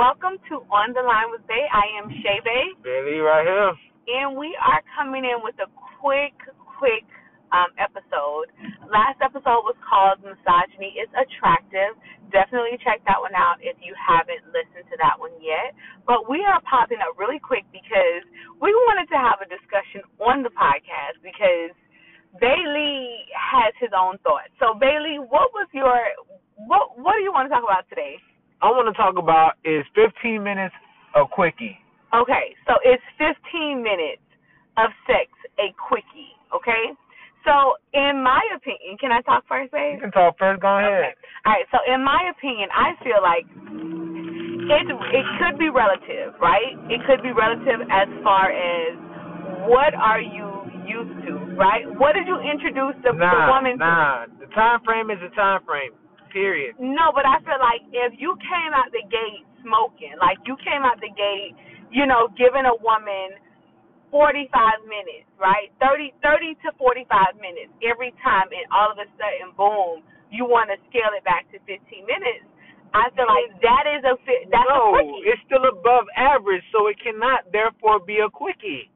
Welcome to On the Line with Bay. I am Shay Bay. Baby right here. And we are coming in with a quick episode. Last episode was called Misogyny is Attractive. Definitely check that one out if you haven't listened to that one yet. But we are popping up really quick because we wanted to have a discussion on the podcast because Bailey has his own thoughts. So, Bailey, what do you want to talk about today? I want to talk about is 15 minutes a quickie. Okay, so it's 15 minutes of sex a quickie, okay? So, in my opinion, can I talk first, babe? You can talk first. Go ahead. Okay. All right, so in my opinion, I feel like it could be relative, right? It could be relative as far as what are you used to, right? What did you introduce the woman to? The time frame is the time frame, period. No, but I feel like if you came out the gate smoking, like you came out the gate, you know, giving a woman 45 minutes, right? 30 to 45 minutes every time, and all of a sudden, boom, you want to scale it back to 15 minutes. I feel like that is a quickie. It's still above average, so it cannot, therefore, be a quickie.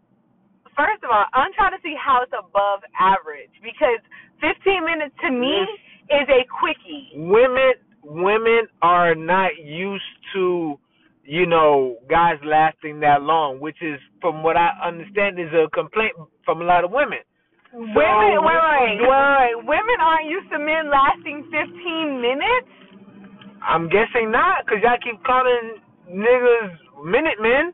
First of all, I'm trying to see how it's above average because 15 minutes to me is a quickie. Women are not used to, you know, guys lasting that long, which is, from what I understand, is a complaint from a lot of women. Women aren't used to men lasting 15 minutes? I'm guessing not, because y'all keep calling niggas minute men.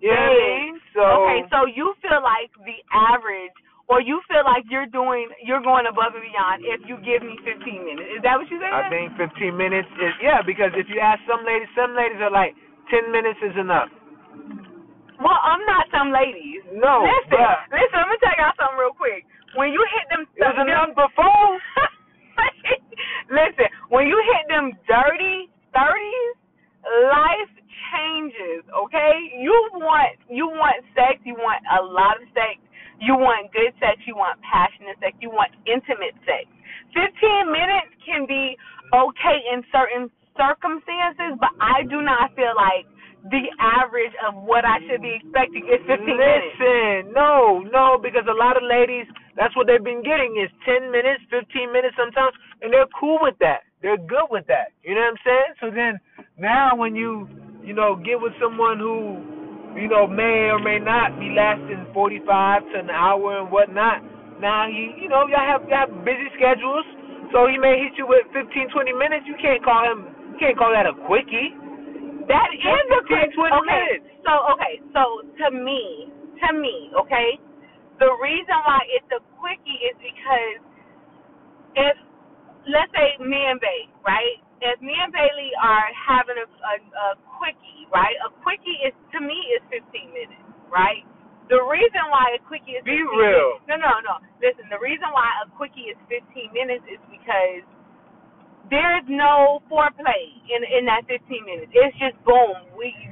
Yeah. You know, so. Okay, so you feel like the average, or you feel like you're going above and beyond if you give me 15 minutes. Is that what you said? I think 15 minutes is, yeah, because if you ask some ladies are like, 10 minutes is enough. Well, I'm not some ladies. No. Listen, I'm going to tell y'all something real quick. When you hit them... It was enough before. Listen, when you hit them dirty 30s, life changes, okay? You want sex. You want a lot of sex. You want good sex. You want passionate sex. You want intimate sex. 15 minutes can be okay in certain circumstances, but I do not feel like the average of what I should be expecting is 15 minutes. Listen, no, because a lot of ladies, that's what they've been getting is 10 minutes, 15 minutes sometimes, and they're cool with that. They're good with that. You know what I'm saying? So then now when you get with someone who, you know, may or may not be lasting 45 to an hour and whatnot, now he, you know, y'all have busy schedules, so he may hit you with 15, 20 minutes. You can't call that a quickie. That is a quick. Okay, so to me, okay, the reason why it's a quickie is because if, let's say, me and Bailey, right? If me and Bailey are having a quickie, right? A quickie is, to me, is 15 minutes, right? The reason why a quickie is 15 minutes. Be real. No. Listen, the reason why a quickie is 15 minutes is because there's no foreplay in that 15 minutes. It's just boom.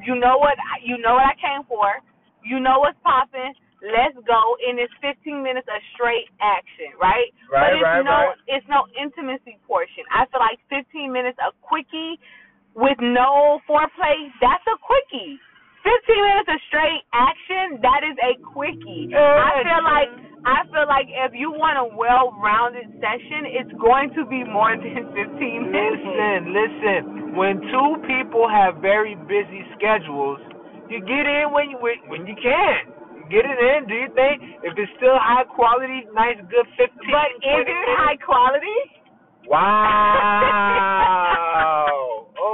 You know what I came for. You know what's popping. Let's go. And it's 15 minutes of straight action, right? Right, but it's no intimacy portion. I feel like 15 minutes of quickie with no foreplay, that's a quickie. 15 minutes of straight action, that is a quickie. I feel like if you want a well-rounded session, it's going to be more than 15 minutes. Listen. When two people have very busy schedules, you get in when you can. Get it in, do you think? If it's still high quality, nice, good 15 minutes. But is it high quality? Wow.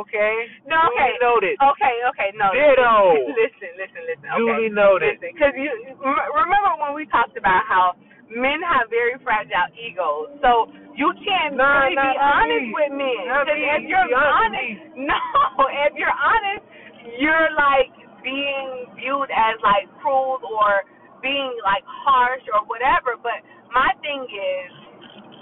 Okay. No, okay. Duly noted. Okay, no. Ditto. Listen. Okay. Duly noted. Because you remember when we talked about how men have very fragile egos, so you can't really be honest with men. If you're honest, you're like being viewed as like cruel or being like harsh or whatever. But my thing is,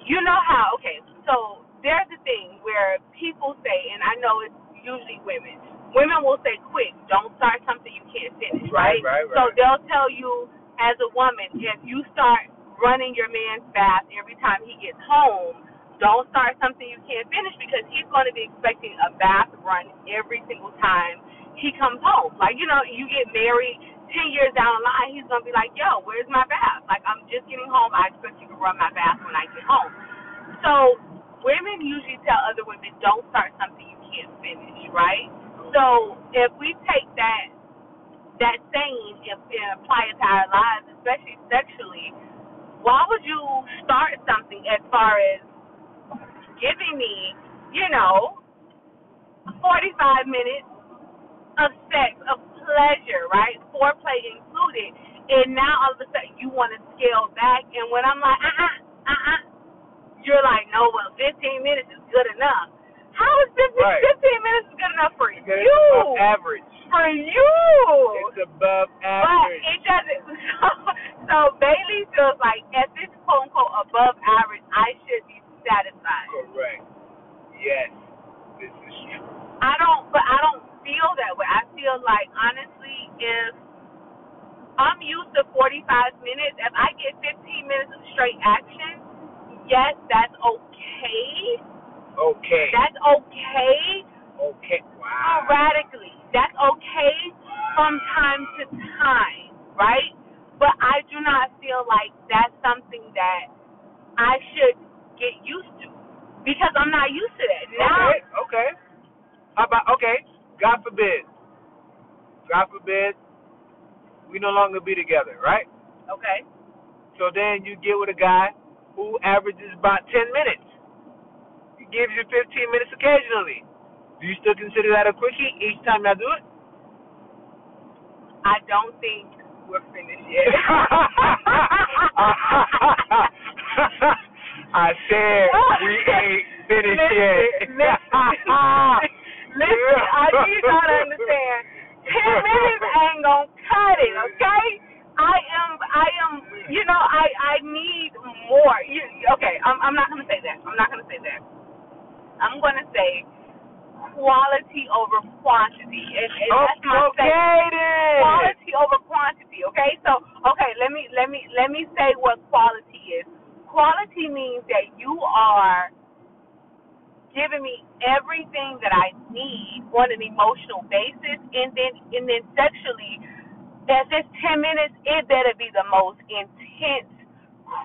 you know how? Okay, so there's a thing where people say, and I know it's usually women. Women will say, "Quick, don't start something you can't finish." Right. So they'll tell you, as a woman, if you start running your man's bath every time he gets home, Don't start something you can't finish, because he's going to be expecting a bath run every single time he comes home. Like, you know, you get married 10 years down the line, he's going to be like, yo, where's my bath? Like, I'm just getting home. I expect you to run my bath when I get home. So women usually tell other women, don't start something you can't finish, right? So if we take that saying and apply it to our lives, especially sexually, why would you start something as far as giving me, you know, 45 minutes of sex, of pleasure, right, foreplay included, and now all of a sudden you want to scale back, and when I'm like, you're like, no, well, 15 minutes is good enough. How is 15 minutes is good enough for you? It's above average. For you. It's above average. But it doesn't. So Bailey feels like at this quote unquote above average, I should be satisfied. Correct. Yes. This is true. I don't feel that way. I feel like, honestly, if I'm used to 45 minutes, if I get 15 minutes of straight action, yes, that's okay. Okay. That's okay. Okay. Wow. Sporadically. That's okay from time to time, right? But I do not feel like that's something that I should get used to, because I'm not used to that now. Okay. How about, okay, God forbid, we no longer be together, right? Okay. So then you get with a guy who averages about 10 minutes. Gives you 15 minutes occasionally. Do you still consider that a quickie each time I do it? I don't think we're finished yet. I said we ain't finished yet. Listen, I need y'all to understand, 10 minutes ain't gonna cut it, okay? I am, you know, I need more. I'm not gonna say that. I'm going to say quality over quantity. And that's my statement. Quality over quantity, okay? So, okay, let me say what quality is. Quality means that you are giving me everything that I need on an emotional basis, and then sexually, that this 10 minutes, it better be the most intense,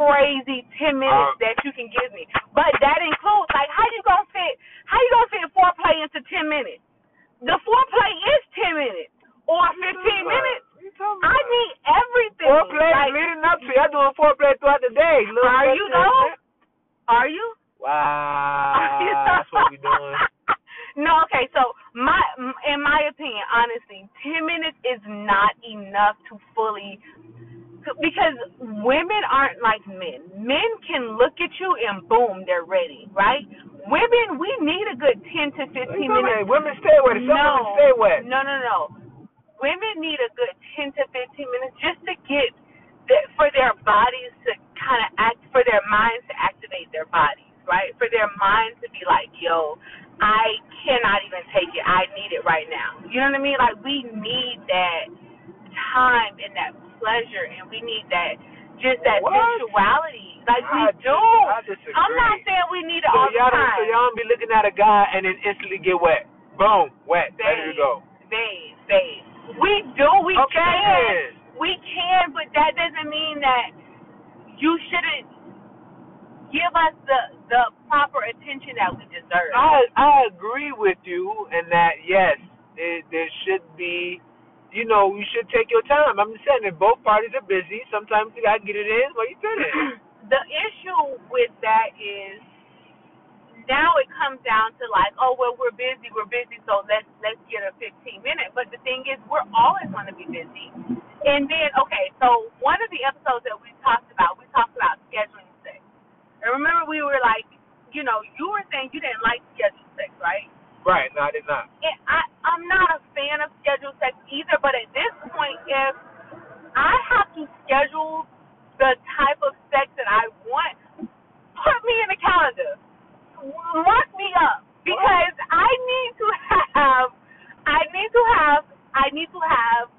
crazy 10 minutes that you can give me. But that includes, like, how you gonna fit foreplay into 10 minutes? The foreplay is 10 minutes or 15 minutes. I need everything. Foreplay is leading up to you. I'm doing foreplay throughout the day. Are you though? Are you? Wow. That's what we're doing. No, okay, so in my opinion, honestly, 10 minutes is not enough to fully. Because women aren't like men. Men can look at you and boom, they're ready, right? Women, we need a good 10 to 15 minutes. Women stay wet. Some women stay wet. No. Women need a good 10 to 15 minutes just to get for their bodies to kind of act, for their minds to activate their bodies, right? For their minds to be like, yo, I cannot even take it. I need it right now. You know what I mean? Like, we need that time and that pleasure, and we need that, just that sensuality. Like, we do. I disagree. I'm not saying we need it all the time. So y'all don't be looking at a guy and then instantly get wet. Boom, wet. Babe, there you go. Babe. We do. We can. We can, but that doesn't mean that you shouldn't give us the proper attention that we deserve. I agree with you in that, yes, there should be. You know, you should take your time. I'm just saying that both parties are busy. Sometimes you got to get it in while you finish. The issue with that is now it comes down to like, oh, well, we're busy, so let's get a 15-minute. But the thing is, we're always going to be busy. And then, okay, so one of the episodes that we talked about scheduling sex. And remember we were like, you know, you were saying you didn't like scheduling sex, right? Right, no, I did not. And I'm not a fan of scheduled sex either, but at this point, if I have to schedule the type of sex that I want, put me in the calendar. Mark me up, because I need to have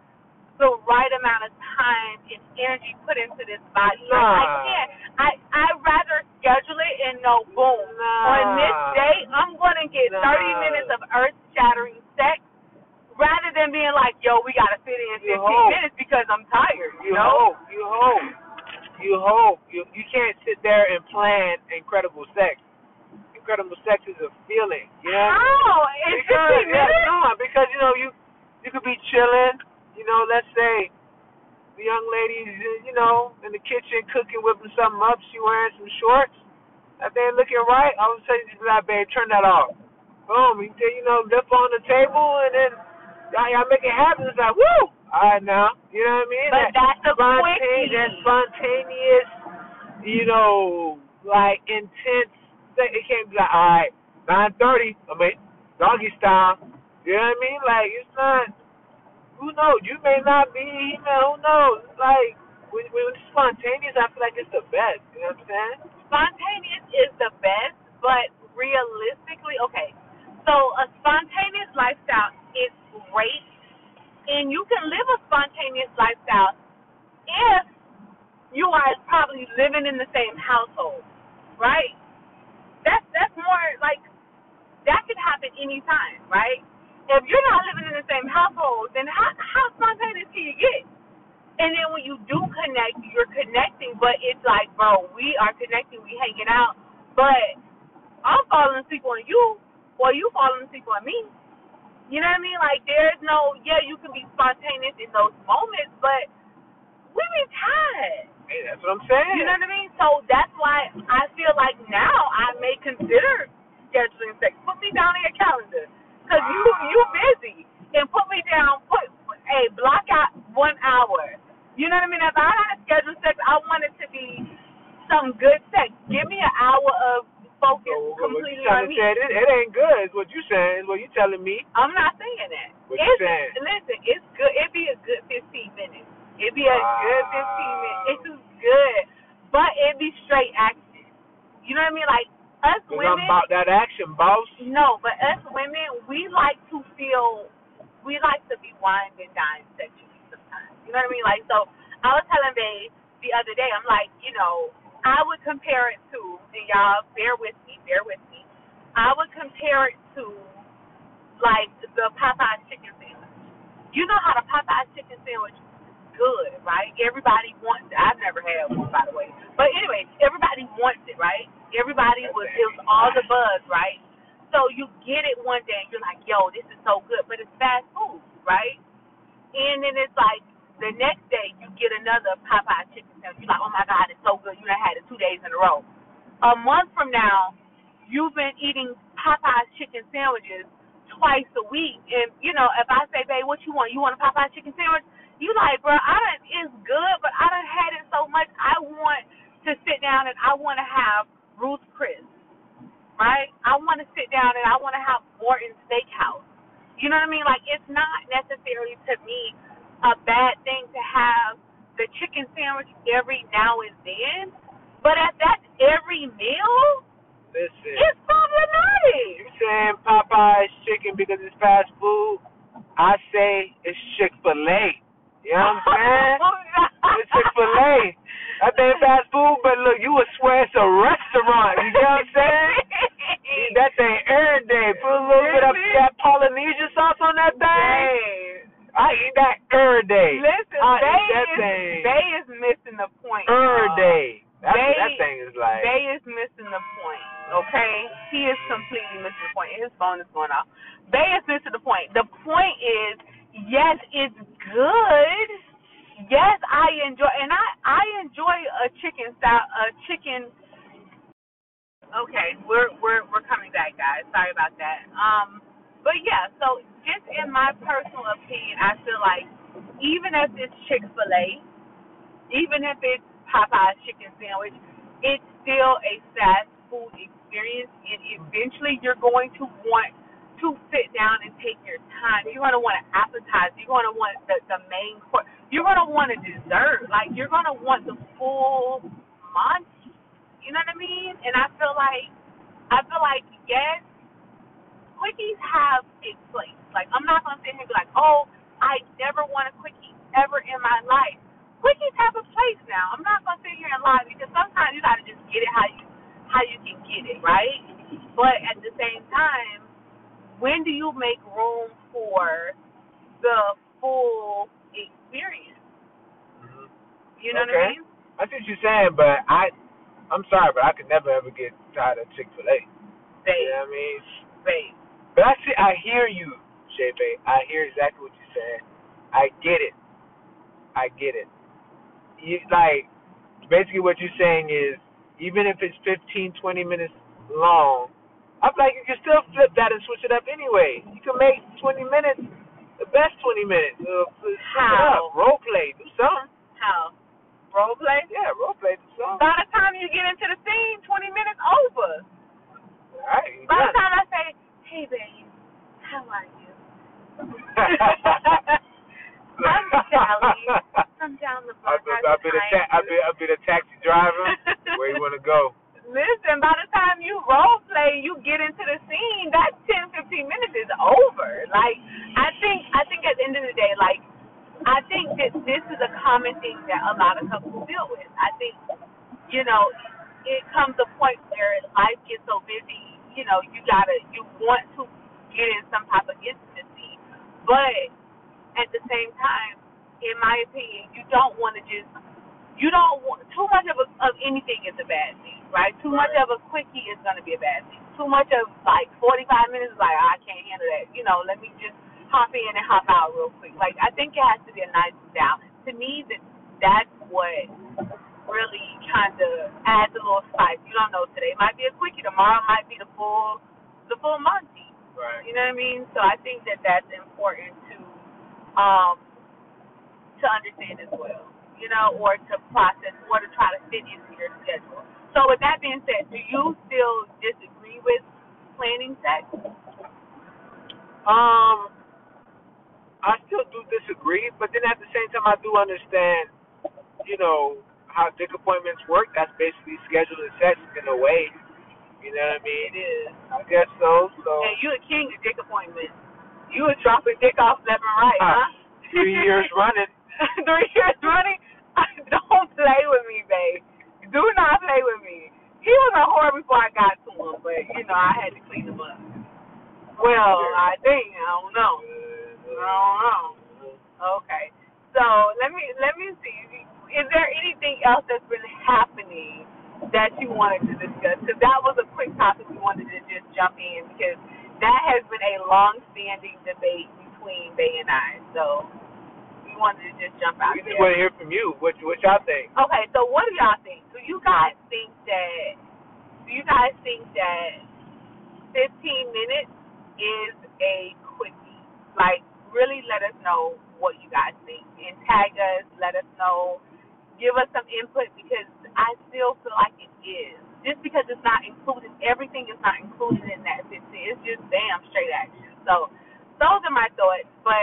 the right amount of time and energy put into this body. Nah. Like, I rather schedule it and know, boom. On this day, I'm going to get 30 minutes of earth-shattering sex rather than being like, yo, we got to sit in 15 minutes because I'm tired. You hope. You can't sit there and plan incredible sex. Incredible sex is a feeling. You know? How? In 15 minutes? No, because, you know, you could be chilling. You know, let's say the young lady's, you know, in the kitchen cooking, whipping something up. She wearing some shorts. If they ain't looking right, all of a sudden you be like, babe, turn that off. Boom. You say, you know, dip on the table, and then y'all make it happen. It's like, woo! All right, now. You know what I mean? But that's a quickie. That spontaneous, you know, like intense thing. It can't be like, all right, 9:30, I mean, doggy style. You know what I mean? Like, it's not, who knows? You may not be, you know, who knows? Like, when it's spontaneous, I feel like it's the best. You know what I'm saying? Spontaneous is the best, but realistically, okay. So a spontaneous lifestyle is great, and you can live a spontaneous lifestyle if you are probably living in the same household, right? That's more like that can happen anytime, right? If you're not living in the same household, then how spontaneous can you get? And then when you do connect, you're connecting, but it's like, bro, we are connecting, we hanging out, but I'm falling asleep on you, or you falling asleep on me. You know what I mean? Like, there's no, yeah, you can be spontaneous in those moments, but we be tired. Hey, that's what I'm saying. You know what I mean? So that's why I feel like now I may consider scheduling sex. Put me down in your calendar, because you busy, and put me down, block out 1 hour. You know what I mean? If I had to schedule sex, I want it to be some good sex. Give me an hour of focus completely on me. It ain't good, is what you saying, is what you telling me. I'm not saying that. What you saying? Listen, it's good. It'd be a good 15 minutes. It'd be a good 15 minutes. It's just good. But it'd be straight action. You know what I mean? Like, us women. I'm about that action, boss. No, but us women, we like to be wined and dined sexually. You know what I mean? Like, so I was telling Babe the other day, I'm like, you know, I would compare it to, and y'all bear with me, I would compare it to, like, the Popeye's chicken sandwich. You know how the Popeye's chicken sandwich is good, right? Everybody wants it. I've never had one, by the way. But anyway, everybody wants it, right? It was all the buzz, right? So you get it one day, and you're like, yo, this is so good, but it's fast food, right? And then it's like the next day you get another Popeye chicken sandwich. You're like, oh, my God, it's so good. You done had it 2 days in a row. A month from now, you've been eating Popeye's chicken sandwiches twice a week. And, you know, if I say, babe, what you want? You want a Popeye's chicken sandwich? You like, bro, it's good, but I done had it so much. I want to sit down and I want to have Ruth's Chris, right? I want to sit down and I want to have Morton's Steakhouse. You know what I mean? Like, it's not necessarily, to me, a bad thing to have the chicken sandwich every now and then. But if that's every meal, listen, it's problematic. You're saying Popeye's chicken because it's fast food? I say it's Chick-fil-A. You know what I'm saying? It's Chick-fil-A. I think fast food, but look, you would swear it's a restaurant. You know what I'm saying? Eat that thing every day. Put a little bit of that Polynesian sauce on that thing. I eat that every day. Listen, they is missing the point. Every day. That's what that thing is like. They is missing the point, okay? He is completely missing the point. His phone is going off. They is missing the point. The point is, yes, it's good. Yes, I enjoy, and I enjoy a chicken style, a chicken. Okay, we're coming back, guys. Sorry about that. But yeah, so just in my personal opinion, I feel like even if it's Chick-fil-A, even if it's Popeye's chicken sandwich, it's still a fast food experience, and eventually you're going to want to sit down and take your time. You're gonna want an appetizer. You're gonna want the main course. You're gonna want a dessert. Like, you're gonna want the full Monty. You know what I mean? And I feel like yes, quickies have a place. Like, I'm not gonna sit here and be like, oh, I never want a quickie ever in my life. Quickies have a place now. I'm not gonna sit here and lie, because sometimes you gotta just get it how you can get it, right? you make room for the full experience? Mm-hmm. You know what I mean? I see what you're saying, but I'm sorry, but I could never ever get tired of Chick-fil-A. You know what I mean? But I hear you, Shay Bay. I hear exactly what you're saying. I get it. You, like, basically what you're saying is, even if it's 15, 20 minutes long, I'm like, you can still flip that and switch it up anyway. You can make 20 minutes the best 20 minutes. Switch it up. Role play. Do something. How? Role play? Yeah, role play. Do something. By the time you get into the scene, 20 minutes over. All right. By the time I say, hey, babe, how are you? I'm Sally. I'm down the block. I'll be the taxi driver. Where you want to go? Listen, by the time you role play, you get into the scene, that 10, 15 minutes is over. Like, I think at the end of the day, like, I think that this is a common thing that a lot of couples deal with. I think, you know, it comes a point where life gets so busy, you know, you want to get in some type of intimacy. But at the same time, in my opinion, too much of anything is a bad thing, right? Too much of a quickie is going to be a bad thing. Too much of, like, 45 minutes is like, I can't handle that. You know, let me just hop in and hop out real quick. Like, I think it has to be a nice balance. To me, that's what really kind of adds a little spice. You don't know, today might be a quickie. Tomorrow might be the full Monty. Right. You know what I mean? So I think that that's important to understand as well. You know, or to process, or to try to fit into your schedule. So with that being said, do you still disagree with planning sex? I still do disagree, but then at the same time, I do understand, you know, how dick appointments work. That's basically scheduling sex in a way. You know what I mean? It is. I guess so. And you're a king of dick appointments. You were dropping dick off left and right, huh? 3 years running. 3 years running. Don't play with me, babe. Do not play with me. He was a whore before I got to him, but, you know, I had to clean him up. Well, I don't know. Okay. So, let me see. Is there anything else that's been happening that you wanted to discuss? Because that was a quick topic we wanted to just jump in, because that has been a long-standing debate between Bay and I. So, wanted to just jump out. We just want to hear from you. What y'all think? Okay, so what do y'all think? Do you guys think that 15 minutes is a quickie? Like, really let us know what you guys think. And tag us, let us know, give us some input, because I still feel like it is. Just because it's not included, everything is not included in that 15. It's just damn straight action. So those are my thoughts, but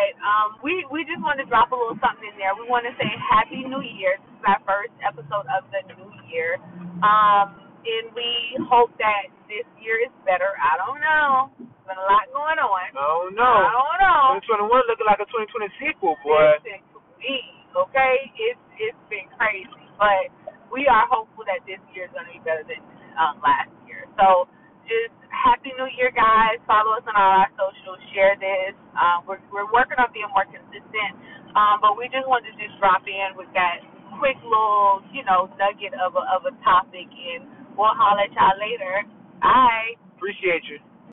we just wanted to drop a little something in there. We want to say Happy New Year. This is our first episode of the new year, and we hope that this year is better. I don't know. There's been a lot going on. Oh, no. I don't know. 2021 looking like a 2020 sequel, boy. Okay? It's been crazy, but we are hopeful that this year is going to be better than last year. So just Happy New Year, guys. Follow us on all our socials. Share this. We're working on being more consistent, but we just wanted to just drop in with that quick little, you know, nugget of a topic, and we'll holler at y'all later. Bye. Appreciate you.